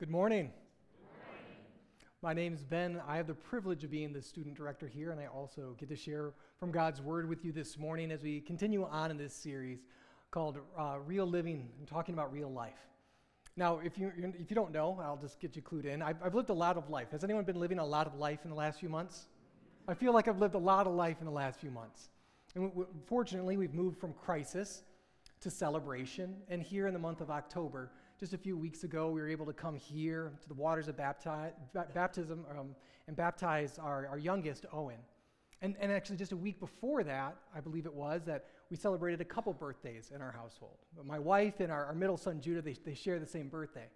Good morning. Good morning. My name's Ben. I have the privilege of being the student director here, and I also get to share from God's Word with you this morning as we continue on in this series called Real Living and talking about real life. Now, if you don't know, I'll just get you clued in. I've lived a lot of life. Has anyone been living a lot of life in the last few months? I feel like I've lived a lot of life in the last few months. And fortunately, we've moved from crisis to celebration. And here in the month of October, just a few weeks ago, we were able to come here to the waters of baptism and baptize our youngest, Owen. And actually, just a week before that, I believe it was, that we celebrated a couple birthdays in our household. My wife and our middle son, Judah, they share the same birthday.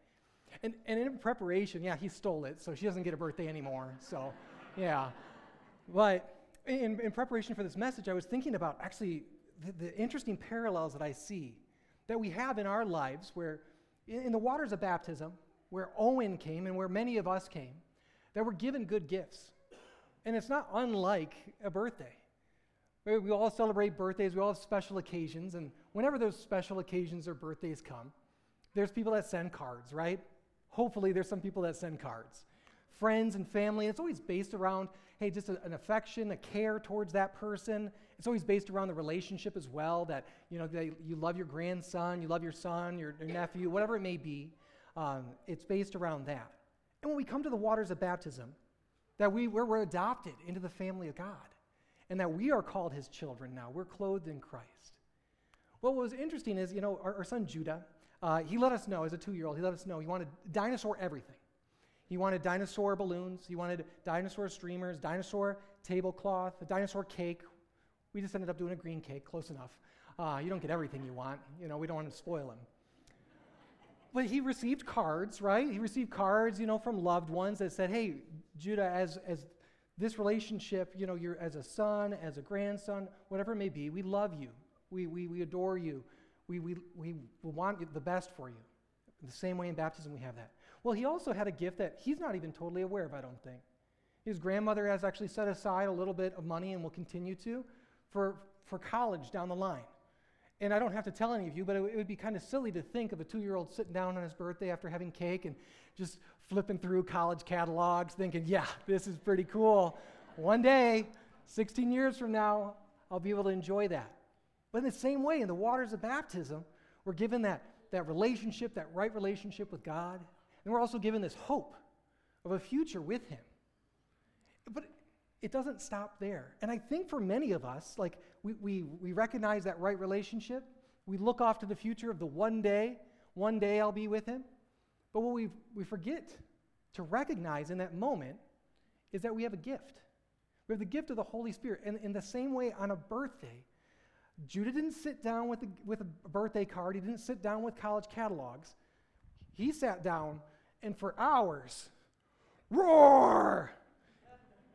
And in preparation, he stole it, so she doesn't get a birthday anymore. So, yeah. But in preparation for this message, I was thinking about actually the interesting parallels that I see that we have in our lives where in the waters of baptism, where Owen came and where many of us came, that we're given good gifts. And it's not unlike a birthday. We all celebrate birthdays, we all have special occasions, and whenever those special occasions or birthdays come, there's people that send cards, right? Hopefully there's some people that send cards. Friends and family, it's always based around, hey, just an affection, a care towards that person. It's always based around the relationship as well, that you love your grandson, you love your son, your nephew, whatever it may be. It's based around that. And when we come to the waters of baptism, that we're adopted into the family of God, and that we are called his children now. We're clothed in Christ. Well, what was interesting is, our son Judah, he let us know as a 2-year-old, he let us know he wanted dinosaur everything. He wanted dinosaur balloons, he wanted dinosaur streamers, dinosaur tablecloth, a dinosaur cake. We just ended up doing a green cake, close enough. You don't get everything you want, we don't want to spoil him. But he received cards, right? He received cards, from loved ones that said, hey, Judah, as this relationship, you're as a son, as a grandson, whatever it may be, we love you. We adore you. We want the best for you. The same way in baptism we have that. Well, he also had a gift that he's not even totally aware of, I don't think. His grandmother has actually set aside a little bit of money and will continue to for college down the line. And I don't have to tell any of you, but it would be kind of silly to think of a 2-year-old sitting down on his birthday after having cake and just flipping through college catalogs thinking, yeah, this is pretty cool. One day, 16 years from now, I'll be able to enjoy that. But in the same way, in the waters of baptism, we're given that relationship, that right relationship with God, and we're also given this hope of a future with him. But it doesn't stop there. And I think for many of us, like we recognize that right relationship. We look off to the future of the one day I'll be with him. But what we forget to recognize in that moment is that we have a gift. We have the gift of the Holy Spirit. And in the same way on a birthday, Judah didn't sit down with a birthday card. He didn't sit down with college catalogs. He sat down and for hours, roar!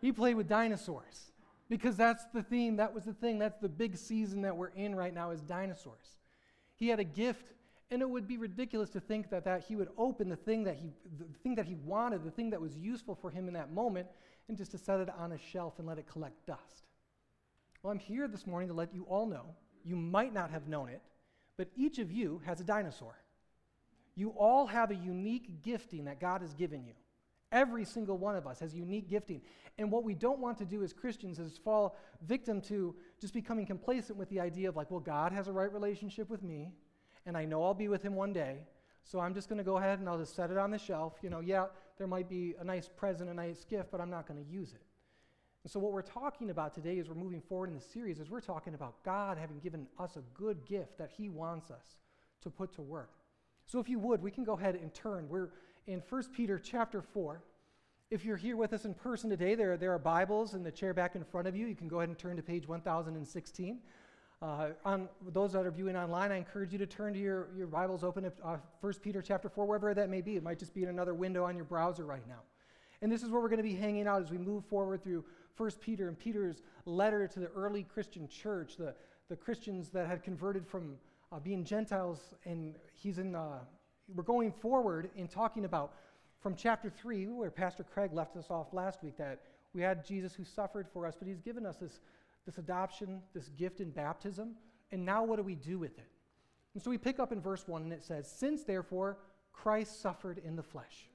He played with dinosaurs because that's the theme. That was the thing. That's the big season that we're in right now is dinosaurs. He had a gift, and it would be ridiculous to think that he would open the thing that he wanted, the thing that was useful for him in that moment, and just to set it on a shelf and let it collect dust. Well, I'm here this morning to let you all know, you might not have known it, but each of you has a dinosaur. You all have a unique gifting that God has given you. Every single one of us has unique gifting. And what we don't want to do as Christians is fall victim to just becoming complacent with the idea of like, well, God has a right relationship with me, and I know I'll be with him one day, so I'm just going to go ahead and I'll just set it on the shelf. There might be a nice present, a nice gift, but I'm not going to use it. And so what we're talking about today as we're moving forward in the series is we're talking about God having given us a good gift that he wants us to put to work. So if you would, we can go ahead and turn. We're in First Peter chapter 4. If you're here with us in person today, there are Bibles in the chair back in front of you. You can go ahead and turn to page 1016. On those that are viewing online, I encourage you to turn to your Bibles open at First Peter chapter 4, wherever that may be. It might just be in another window on your browser right now. And this is where we're going to be hanging out as we move forward through First Peter and Peter's letter to the early Christian church, the Christians that had converted from being Gentiles, and we're going forward in talking about from chapter 3, where Pastor Craig left us off last week, that we had Jesus who suffered for us, but he's given us this adoption, this gift in baptism, and now what do we do with it? And so we pick up in verse 1, and it says, "Since therefore Christ suffered in the flesh,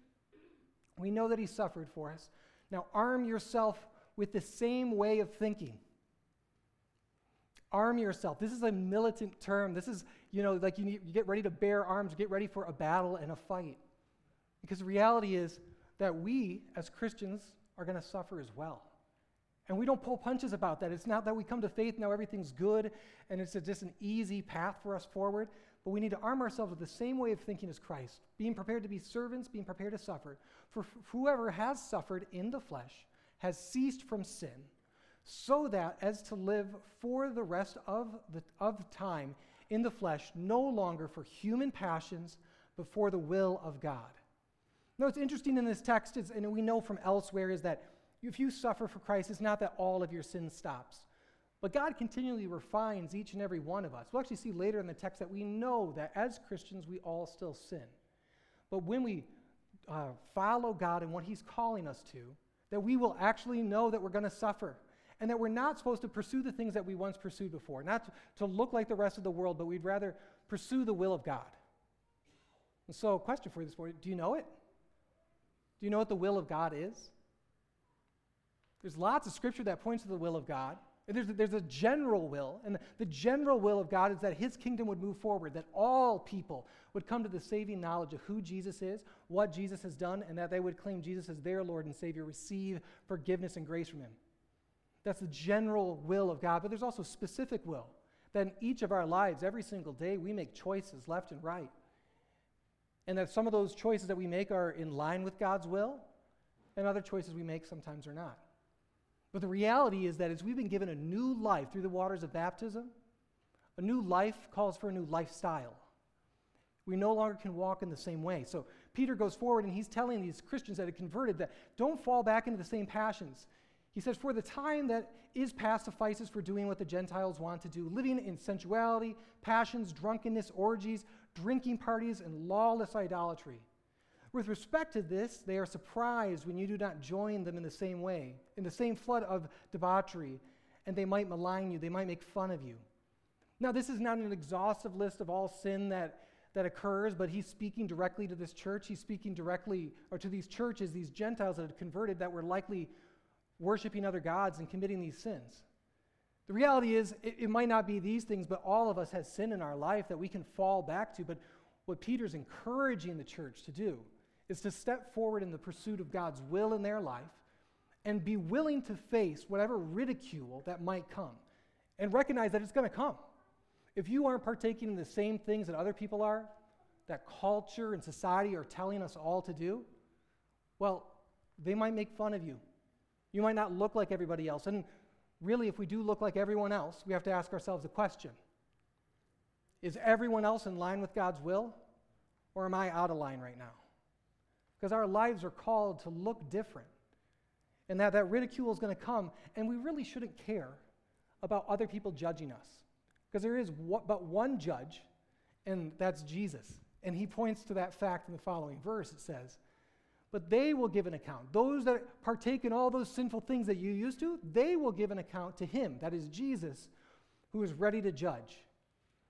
We know that he suffered for us. Now arm yourself with the same way of thinking. Arm yourself. This is a militant term. This is, like you get ready to bear arms, get ready for a battle and a fight. Because the reality is that we, as Christians, are going to suffer as well. And we don't pull punches about that. It's not that we come to faith, now everything's good, and it's just an easy path for us forward. But we need to arm ourselves with the same way of thinking as Christ, being prepared to be servants, being prepared to suffer. For whoever has suffered in the flesh has ceased from sin, so that as to live for the rest of time in the flesh, no longer for human passions, but for the will of God. Now, it's interesting in this text, and we know from elsewhere, is that if you suffer for Christ, it's not that all of your sin stops. But God continually refines each and every one of us. We'll actually see later in the text that we know that as Christians, we all still sin. But when we follow God and what he's calling us to, that we will actually know that we're going to suffer and that we're not supposed to pursue the things that we once pursued before, not to look like the rest of the world, but we'd rather pursue the will of God. And so, a question for you this morning, do you know it? Do you know what the will of God is? There's lots of scripture that points to the will of God. There's a general will, and the general will of God is that his kingdom would move forward, that all people would come to the saving knowledge of who Jesus is, what Jesus has done, and that they would claim Jesus as their Lord and Savior, receive forgiveness and grace from him. That's the general will of God, but there's also specific will, that in each of our lives, every single day, we make choices left and right, and that some of those choices that we make are in line with God's will, and other choices we make sometimes are not. But the reality is that as we've been given a new life through the waters of baptism, a new life calls for a new lifestyle. We no longer can walk in the same way. So Peter goes forward and he's telling these Christians that had converted that don't fall back into the same passions. He says, for the time that is past suffices for doing what the Gentiles want to do, living in sensuality, passions, drunkenness, orgies, drinking parties, and lawless idolatry. With respect to this, they are surprised when you do not join them in the same way, in the same flood of debauchery, and they might malign you, they might make fun of you. Now, this is not an exhaustive list of all sin that occurs, but he's speaking directly to this church. He's speaking directly, or to these churches, these Gentiles that had converted that were likely worshiping other gods and committing these sins. The reality is, it might not be these things, but all of us has sin in our life that we can fall back to. But what Peter's encouraging the church to do is to step forward in the pursuit of God's will in their life and be willing to face whatever ridicule that might come and recognize that it's going to come. If you aren't partaking in the same things that other people are, that culture and society are telling us all to do, well, they might make fun of you. You might not look like everybody else. And really, if we do look like everyone else, we have to ask ourselves a question. Is everyone else in line with God's will, or am I out of line right now? Because our lives are called to look different, and that ridicule is going to come, and we really shouldn't care about other people judging us, because there is but one judge, and that's Jesus. And he points to that fact in the following verse. It says, but they will give an account. Those that partake in all those sinful things that you used to, they will give an account to him, that is Jesus, who is ready to judge,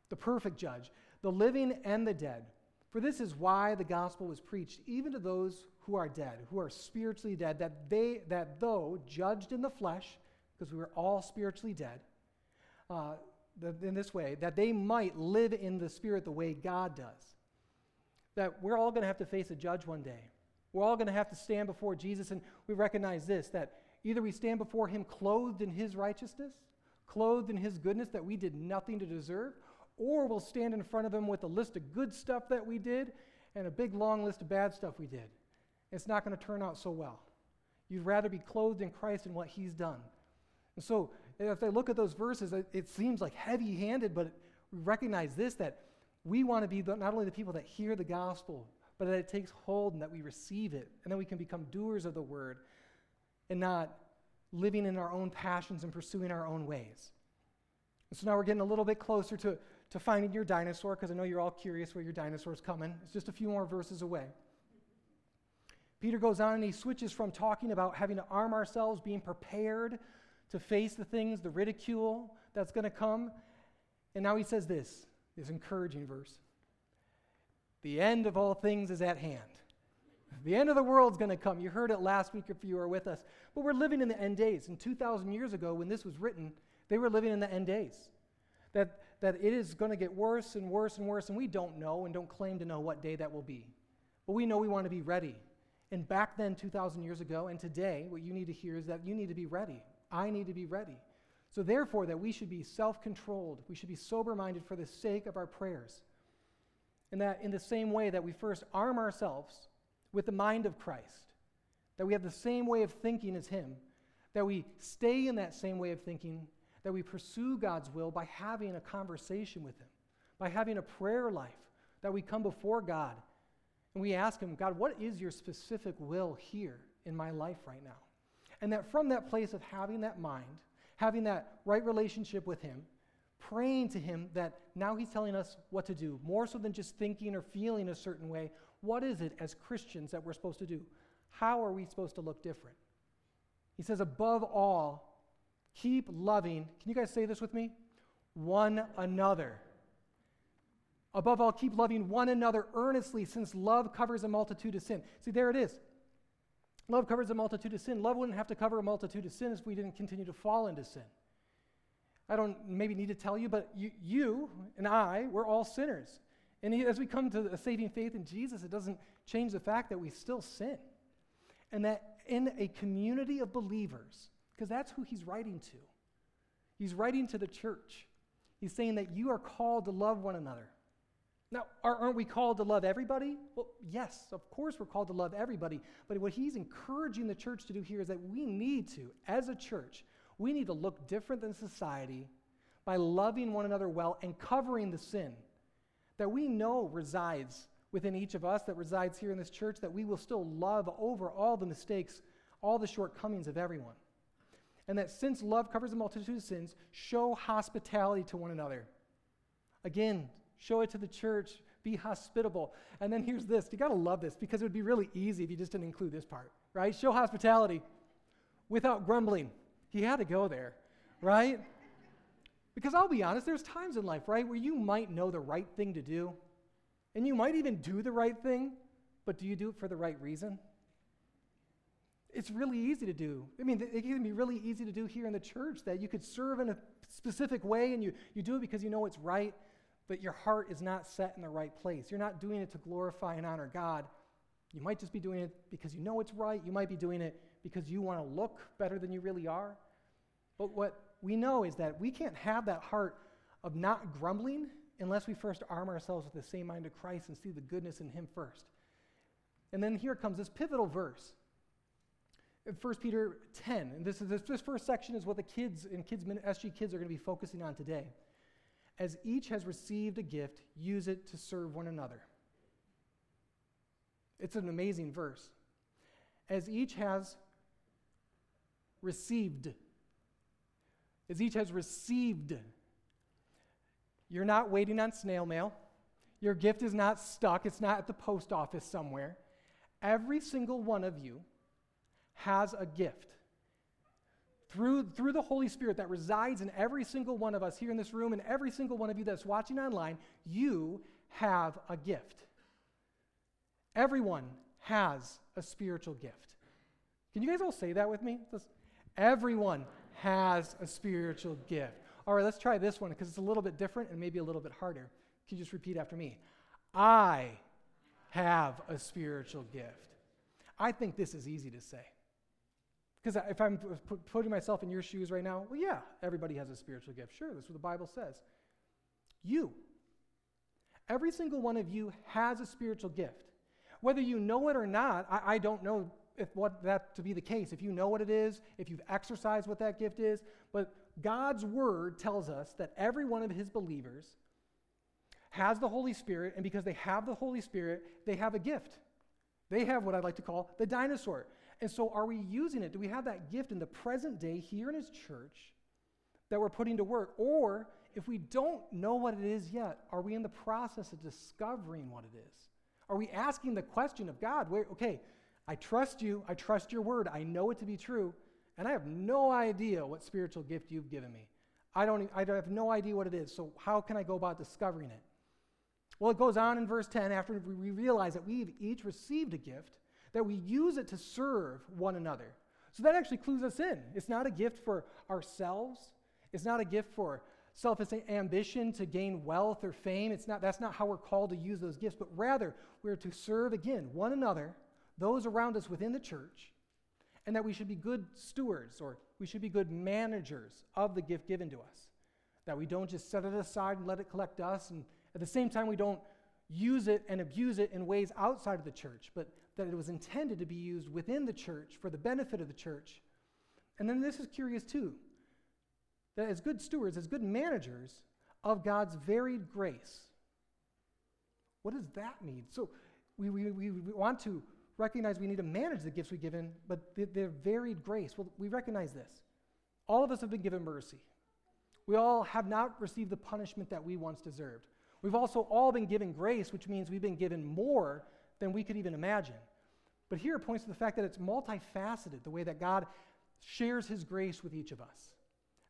the perfect judge, the living and the dead. For this is why the gospel was preached, even to those who are dead, who are spiritually dead, that though judged in the flesh, because we were all spiritually dead, in this way, that they might live in the spirit the way God does. That we're all going to have to face a judge one day. We're all going to have to stand before Jesus, and we recognize this, that either we stand before him clothed in his righteousness, clothed in his goodness that we did nothing to deserve, or we'll stand in front of him with a list of good stuff that we did and a big long list of bad stuff we did. It's not going to turn out so well. You'd rather be clothed in Christ and what he's done. And so if I look at those verses, it seems like heavy-handed, but we recognize this, that we want to be not only the people that hear the gospel, but that it takes hold and that we receive it, and then we can become doers of the word and not living in our own passions and pursuing our own ways. And so now we're getting a little bit closer to finding your dinosaur, because I know you're all curious where your dinosaur's coming. It's just a few more verses away. Peter goes on and he switches from talking about having to arm ourselves, being prepared to face the things, the ridicule that's going to come. And now he says this encouraging verse. The end of all things is at hand. The end of the world's going to come. You heard it last week if you were with us. But we're living in the end days. And 2,000 years ago, when this was written, they were living in the end days. That it is going to get worse and worse and worse, and we don't know and don't claim to know what day that will be. But we know we want to be ready. And back then, 2,000 years ago, and today, what you need to hear is that you need to be ready. I need to be ready. So therefore, that we should be self-controlled. We should be sober-minded for the sake of our prayers. And that in the same way that we first arm ourselves with the mind of Christ, that we have the same way of thinking as him, that we stay in that same way of thinking, that we pursue God's will by having a conversation with him, by having a prayer life, that we come before God and we ask him, God, what is your specific will here in my life right now? And that from that place of having that mind, having that right relationship with him, praying to him that now he's telling us what to do, more so than just thinking or feeling a certain way. What is it as Christians that we're supposed to do? How are we supposed to look different? He says, above all, keep loving, can you guys say this with me? One another. Above all, keep loving one another earnestly, since love covers a multitude of sin. See, there it is. Love covers a multitude of sin. Love wouldn't have to cover a multitude of sins if we didn't continue to fall into sin. I don't maybe need to tell you, but you and I, we're all sinners. And as we come to a saving faith in Jesus, it doesn't change the fact that we still sin. And that in a community of believers, because that's who he's writing to. He's writing to the church. He's saying that you are called to love one another. Now, aren't we called to love everybody? Well, yes, of course we're called to love everybody. But what he's encouraging the church to do here is that we need to, as a church, we need to look different than society by loving one another well and covering the sin that we know resides within each of us, that resides here in this church, that we will still love over all the mistakes, all the shortcomings of everyone. And that since love covers a multitude of sins, show hospitality to one another. Again, show it to the church. Be hospitable. And then here's this. You got to love this because it would be really easy if you just didn't include this part, right? Show hospitality without grumbling. He had to go there, right? Because I'll be honest, there's times in life, right, where you might know the right thing to do, and you might even do the right thing, but do you do it for the right reason? It's really easy to do. I mean, it can be really easy to do here in the church that you could serve in a specific way and you do it because you know it's right, but your heart is not set in the right place. You're not doing it to glorify and honor God. You might just be doing it because you know it's right. You might be doing it because you want to look better than you really are. But what we know is that we can't have that heart of not grumbling unless we first arm ourselves with the same mind of Christ and see the goodness in him first. And then here comes this pivotal verse. First Peter 10, and this first section is what the kids and SG Kids are going to be focusing on today. As each has received a gift, use it to serve one another. It's an amazing verse. As each has received, you're not waiting on snail mail. Your gift is not stuck. It's not at the post office somewhere. Every single one of you has a gift through the Holy Spirit that resides in every single one of us here in this room and every single one of you that's watching online. You have a gift. Everyone has a spiritual gift. Can you guys all say that with me? Everyone has a spiritual gift. All right, let's try this one because it's a little bit different and maybe a little bit harder. Can you just repeat after me? I have a spiritual gift. I think this is easy to say. Because if I'm putting myself in your shoes right now, well, yeah, everybody has a spiritual gift. Sure, that's what the Bible says. You. Every single one of you has a spiritual gift. Whether you know it or not, I don't know that to be the case. If you know what it is, if you've exercised what that gift is, but God's word tells us that every one of his believers has the Holy Spirit, and because they have the Holy Spirit, they have a gift. They have what I'd like to call the dinosaur. And so are we using it? Do we have that gift in the present day here in his church that we're putting to work? Or if we don't know what it is yet, are we in the process of discovering what it is? Are we asking the question of God, okay, I trust you, I trust your word, I know it to be true, and I have no idea what spiritual gift you've given me. I have no idea what it is, so how can I go about discovering it? Well, it goes on in verse 10, after we realize that we've each received a gift, that we use it to serve one another. So that actually clues us in. It's not a gift for ourselves. It's not a gift for selfish ambition to gain wealth or fame. That's not how we're called to use those gifts, but rather we're to serve, again, one another, those around us within the church, and that we should be good stewards, or we should be good managers of the gift given to us, that we don't just set it aside and let it collect dust, and at the same time we don't use it and abuse it in ways outside of the church, but that it was intended to be used within the church for the benefit of the church. And then this is curious too, that as good stewards, as good managers of God's varied grace. What does that mean? So we want to recognize we need to manage the gifts we're given, but their varied grace. Well, we recognize this. All of us have been given mercy. We all have not received the punishment that we once deserved. We've also all been given grace, which means we've been given more than we could even imagine. But here it points to the fact that it's multifaceted, the way that God shares his grace with each of us,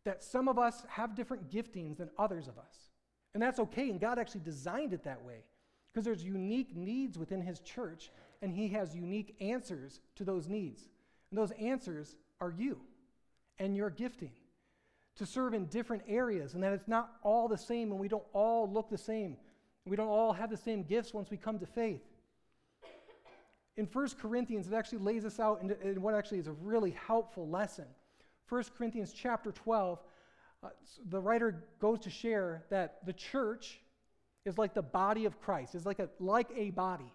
that some of us have different giftings than others of us. And that's okay, and God actually designed it that way, because there's unique needs within his church, and he has unique answers to those needs. And those answers are you and your gifting, to serve in different areas, and that it's not all the same, and we don't all look the same, and we don't all have the same gifts once we come to faith. In 1 Corinthians, it actually lays this out in what actually is a really helpful lesson. 1 Corinthians chapter 12, the writer goes to share that the church is like the body of Christ, is like a body,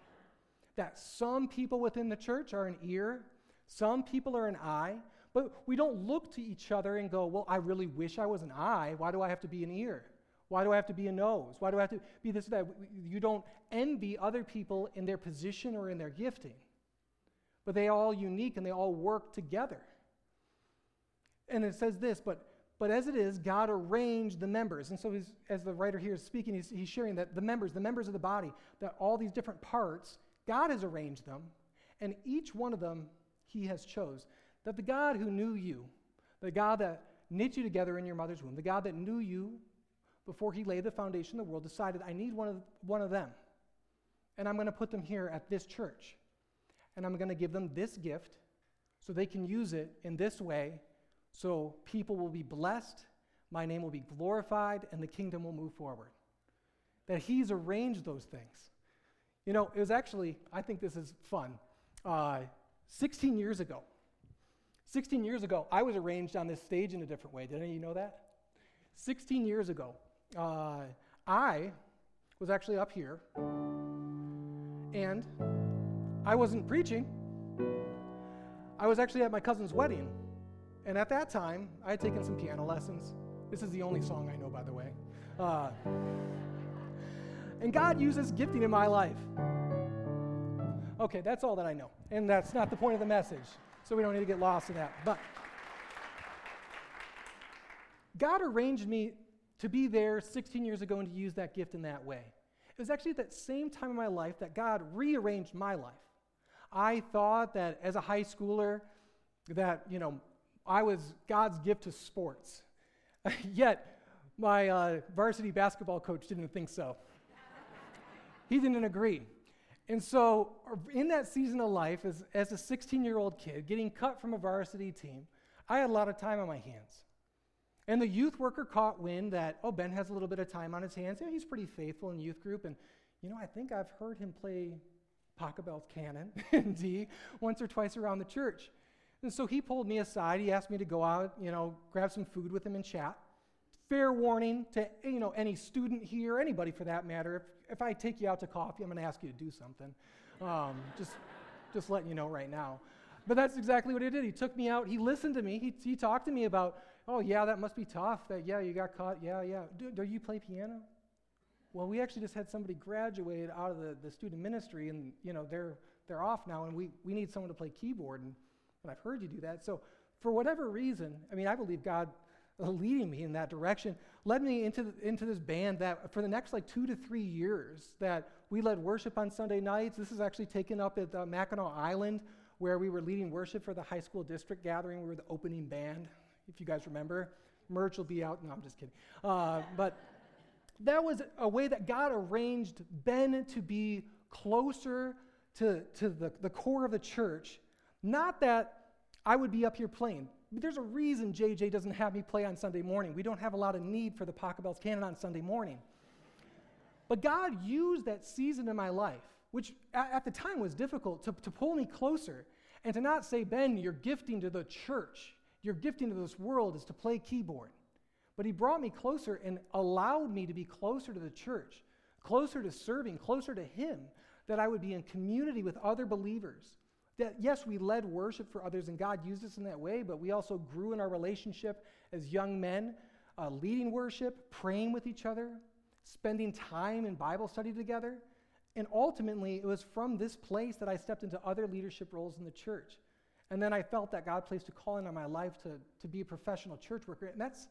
that some people within the church are an ear, some people are an eye, but we don't look to each other and go, well, I really wish I was an eye. Why do I have to be an ear? Why do I have to be a nose? Why do I have to be this or that? You don't envy other people in their position or in their gifting, but they are all unique and they all work together. And it says this, but as it is, God arranged the members. And so as the writer here is speaking, he's sharing that the members of the body, that all these different parts, God has arranged them, and each one of them he has chose. That the God who knew you, the God that knit you together in your mother's womb, the God that knew you before he laid the foundation of the world, decided, I need one of them, and I'm going to put them here at this church, and I'm going to give them this gift so they can use it in this way, so people will be blessed, my name will be glorified, and the kingdom will move forward. That he's arranged those things. You know, it was actually, I think this is fun, 16 years ago, I was arranged on this stage in a different way. Didn't you know that? 16 years ago, I was actually up here, and I wasn't preaching. I was actually at my cousin's wedding, and at that time, I had taken some piano lessons. This is the only song I know, by the way. And God uses gifting in my life. Okay, that's all that I know, and that's not the point of the message. So we don't need to get lost in that. But God arranged me to be there 16 years ago and to use that gift in that way. It was actually at that same time in my life that God rearranged my life. I thought that as a high schooler that, you know, I was God's gift to sports. Yet my varsity basketball coach didn't think so. He didn't agree. And so in that season of life, as a 16-year-old kid, getting cut from a varsity team, I had a lot of time on my hands. And the youth worker caught wind that, oh, Ben has a little bit of time on his hands. Yeah, he's pretty faithful in youth group. And, you know, I think I've heard him play Pachelbel's Canon in D once or twice around the church. And so he pulled me aside. He asked me to go out, you know, grab some food with him and chat. Fair warning to, you know, any student here, anybody for that matter, if I take you out to coffee, I'm going to ask you to do something. Just letting you know right now. But that's exactly what he did. He took me out. He listened to me. He talked to me about, oh, yeah, that must be tough. That, yeah, you got caught. Yeah. Do you play piano? Well, we actually just had somebody graduate out of the student ministry, and, you know, they're off now, and we need someone to play keyboard, and I've heard you do that. So for whatever reason, I mean, I believe God leading me in that direction, led me into this band that for the next 2 to 3 years that we led worship on Sunday nights. This is actually taken up at Mackinac Island, where we were leading worship for the high school district gathering. We were the opening band, if you guys remember. Merch will be out. No, I'm just kidding. But that was a way that God arranged Ben to be closer to the core of the church. Not that I would be up here playing. There's a reason JJ doesn't have me play on Sunday morning. We don't have a lot of need for the Pachelbel's Canon on Sunday morning. But God used that season in my life, which at the time was difficult, to pull me closer and to not say, Ben, your gifting to the church, your gifting to this world is to play keyboard. But he brought me closer and allowed me to be closer to the church, closer to serving, closer to him, that I would be in community with other believers. That, yes, we led worship for others, and God used us in that way, but we also grew in our relationship as young men, leading worship, praying with each other, spending time in Bible study together. And ultimately, it was from this place that I stepped into other leadership roles in the church. And then I felt that God placed a calling on my life to be a professional church worker. And that's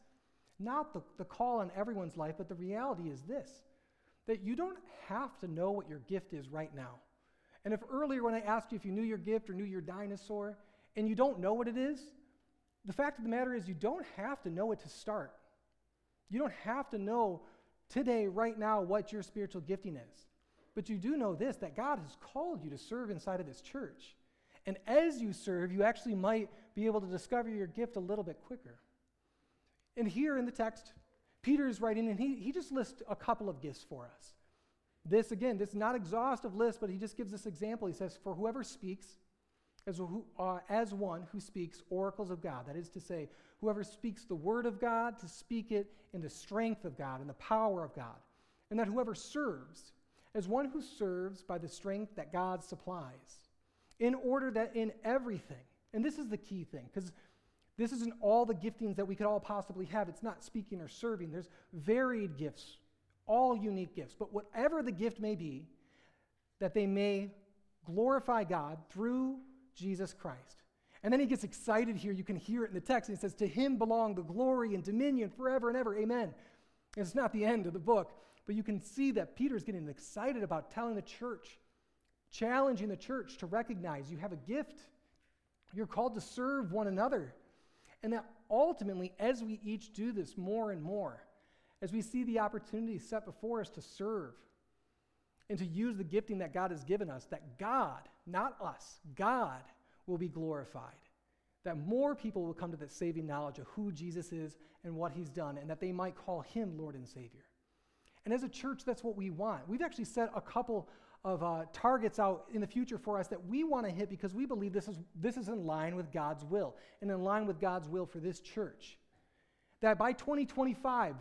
not the call on everyone's life, but the reality is this, that you don't have to know what your gift is right now. And if earlier when I asked you if you knew your gift or knew your dinosaur, and you don't know what it is, the fact of the matter is you don't have to know it to start. You don't have to know today, right now, what your spiritual gifting is. But you do know this, that God has called you to serve inside of this church. And as you serve, you actually might be able to discover your gift a little bit quicker. And here in the text, Peter is writing, and he just lists a couple of gifts for us. This, again, this is not an exhaustive list, but he just gives this example. He says, for whoever speaks as one who speaks oracles of God, that is to say, whoever speaks the word of God, to speak it in the strength of God, in the power of God. And that whoever serves as one who serves by the strength that God supplies, in order that in everything, and this is the key thing, because this isn't all the giftings that we could all possibly have. It's not speaking or serving. There's varied gifts, all unique gifts, but whatever the gift may be, that they may glorify God through Jesus Christ. And then he gets excited here. You can hear it in the text. He says, to him belong the glory and dominion forever and ever. Amen. And it's not the end of the book, but you can see that Peter's getting excited about telling the church, challenging the church to recognize you have a gift. You're called to serve one another. And that ultimately, as we each do this more and more, as we see the opportunity set before us to serve and to use the gifting that God has given us, that God, not us, God will be glorified, that more people will come to that saving knowledge of who Jesus is and what he's done, and that they might call him Lord and Savior. And as a church, that's what we want. We've actually set a couple of targets out in the future for us that we want to hit because we believe this is in line with God's will and in line with God's will for this church. That by 2025,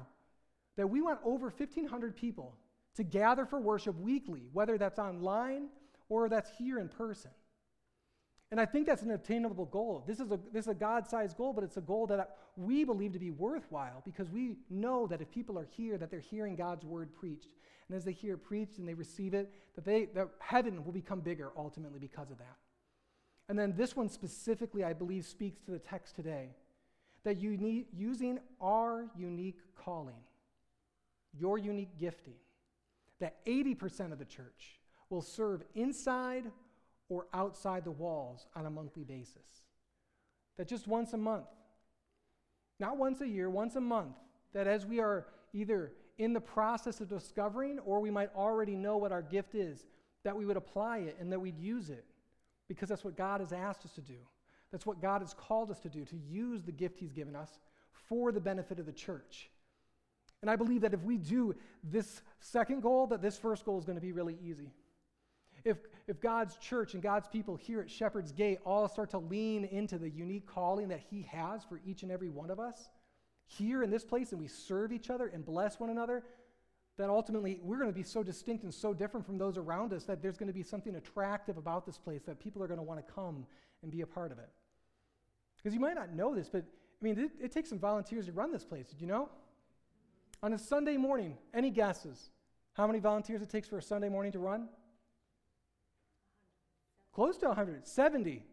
that we want over 1,500 people to gather for worship weekly, whether that's online or that's here in person. And I think that's an attainable goal. This is a God-sized goal, but it's a goal that we believe to be worthwhile because we know that if people are here, that they're hearing God's word preached. And as they hear it preached and they receive it, that heaven will become bigger ultimately because of that. And then this one specifically, I believe, speaks to the text today, that you need using our unique calling, your unique gifting, that 80% of the church will serve inside or outside the walls on a monthly basis. That just once a month, not once a year, once a month, that as we are either in the process of discovering or we might already know what our gift is, that we would apply it and that we'd use it because that's what God has asked us to do. That's what God has called us to do, to use the gift he's given us for the benefit of the church. And I believe that if we do this second goal, that this first goal is going to be really easy. If God's church and God's people here at Shepherd's Gate all start to lean into the unique calling that he has for each and every one of us here in this place, and we serve each other and bless one another, that ultimately we're going to be so distinct and so different from those around us that there's going to be something attractive about this place, that people are going to want to come and be a part of it. Because you might not know this, but I mean, it takes some volunteers to run this place. Did you know? On a Sunday morning, any guesses how many volunteers it takes for a Sunday morning to run? Close to 100, 70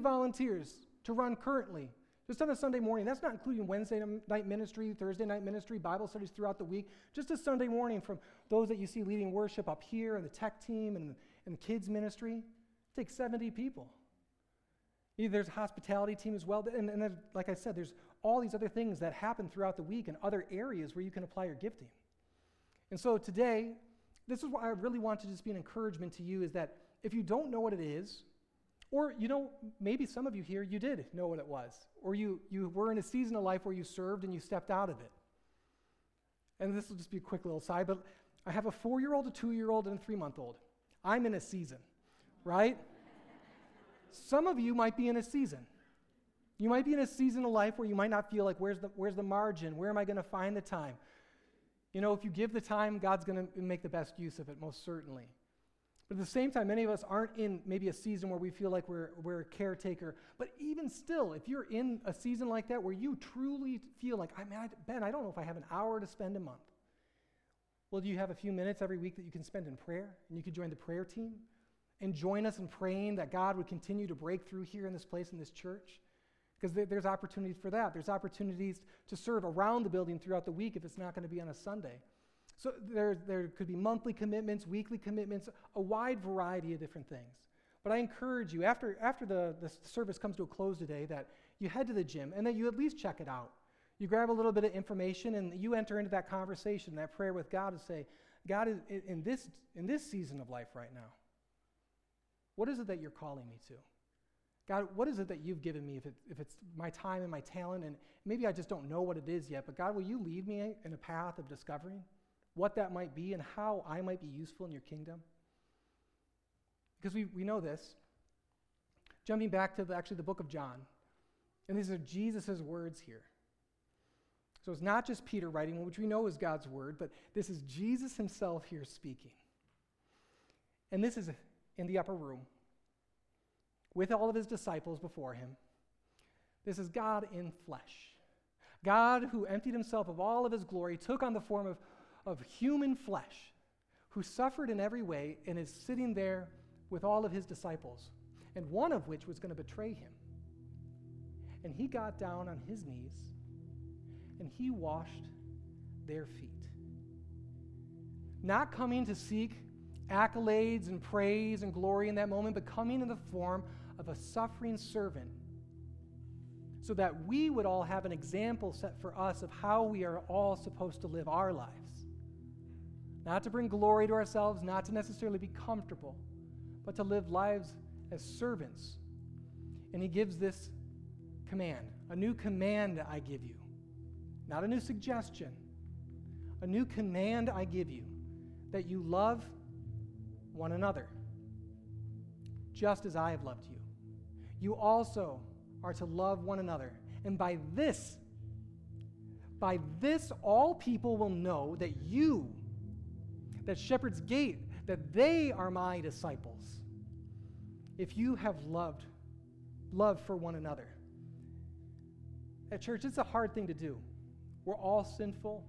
volunteers to run currently, just on a Sunday morning. That's not including Wednesday night ministry, Thursday night ministry, Bible studies throughout the week, just a Sunday morning from those that you see leading worship up here and the tech team and kids ministry. It takes 70 people. There's a hospitality team as well. And then, like I said, there's all these other things that happen throughout the week and other areas where you can apply your gifting. And so today, this is why I really want to just be an encouragement to you, is that If you don't know what it is, or maybe some of you here, you did know what it was, or you were in a season of life where you served and you stepped out of it. And this will just be a quick little side, but I have a 4-year-old, a 2-year-old, and a 3-month-old. I'm in a season, right? Some of you might be in a season. You might be in a season of life where you might not feel like, where's the margin? Where am I going to find the time? If you give the time, God's going to make the best use of it, most certainly. But at the same time, many of us aren't in maybe a season where we feel like we're a caretaker. But even still, if you're in a season like that where you truly feel like, Ben, I don't know if I have an hour to spend a month. Well, do you have a few minutes every week that you can spend in prayer? And you could join the prayer team and join us in praying that God would continue to break through here in this place, in this church. Because there's opportunities for that. There's opportunities to serve around the building throughout the week if it's not going to be on a Sunday. So there could be monthly commitments, weekly commitments, a wide variety of different things. But I encourage you, after the service comes to a close today, that you head to the gym and that you at least check it out. You grab a little bit of information and you enter into that conversation, that prayer with God, and say, God, in this season of life right now, what is it that you're calling me to? God, what is it that you've given me, if it's my time and my talent, and maybe I just don't know what it is yet, but God, will you lead me in a path of discovering what that might be and how I might be useful in your kingdom? Because we know this. Jumping back to the book of John, and these are Jesus' words here. So it's not just Peter writing, which we know is God's word, but this is Jesus himself here speaking. And this is in the upper room, with all of his disciples before him. This is God in flesh. God who emptied himself of all of his glory, took on the form of human flesh, who suffered in every way and is sitting there with all of his disciples, and one of which was going to betray him. And he got down on his knees and he washed their feet. Not coming to seek accolades and praise and glory in that moment, but coming in the form of a suffering servant, so that we would all have an example set for us of how we are all supposed to live our lives. Not to bring glory to ourselves, not to necessarily be comfortable, but to live lives as servants. And he gives this command, a new command I give you. Not a new suggestion, a new command I give you, that you love one another, just as I have loved you. You also are to love one another. And by this all people will know that you, that Shepherd's Gate, that they are my disciples, if you have love for one another. At church, it's a hard thing to do. We're all sinful.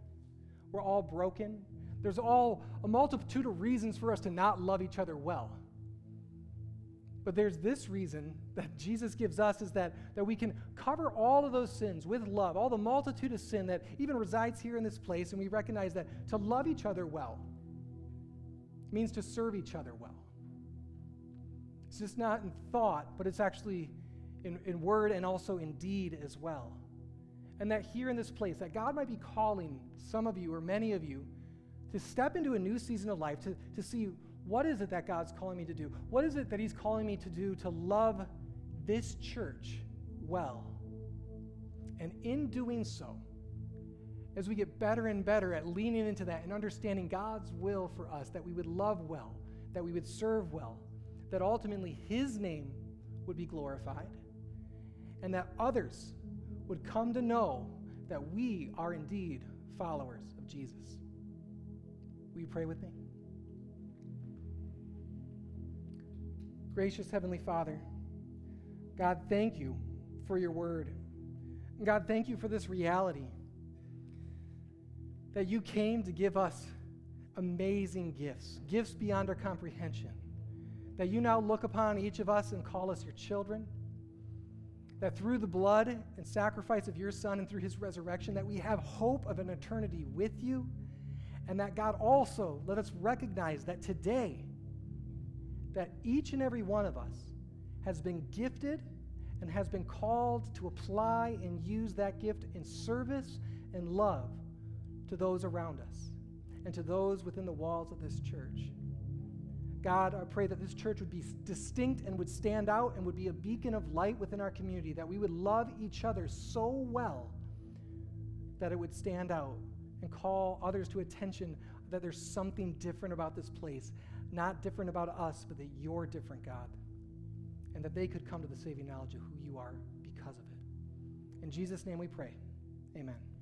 We're all broken. There's all a multitude of reasons for us to not love each other well. But there's this reason that Jesus gives us, is that we can cover all of those sins with love, all the multitude of sin that even resides here in this place, and we recognize that to love each other well means to serve each other well. It's just not in thought, but it's actually in word and also in deed as well. And that here in this place, that God might be calling some of you or many of you to step into a new season of life, to see what is it that God's calling me to do? What is it that he's calling me to do to love this church well? And in doing so, as we get better and better at leaning into that and understanding God's will for us, that we would love well, that we would serve well, that ultimately his name would be glorified, and that others would come to know that we are indeed followers of Jesus. Will you pray with me? Gracious Heavenly Father, God, thank you for your word. God, thank you for this reality that you came to give us amazing gifts, gifts beyond our comprehension, that you now look upon each of us and call us your children, that through the blood and sacrifice of your Son and through his resurrection, that we have hope of an eternity with you, and that, God, also let us recognize that today, that each and every one of us has been gifted and has been called to apply and use that gift in service and love to those around us and to those within the walls of this church. God, I pray that this church would be distinct and would stand out and would be a beacon of light within our community, that we would love each other so well that it would stand out and call others to attention that there's something different about this place, not different about us, but that you're different, God, and that they could come to the saving knowledge of who you are because of it. In Jesus' name we pray. Amen.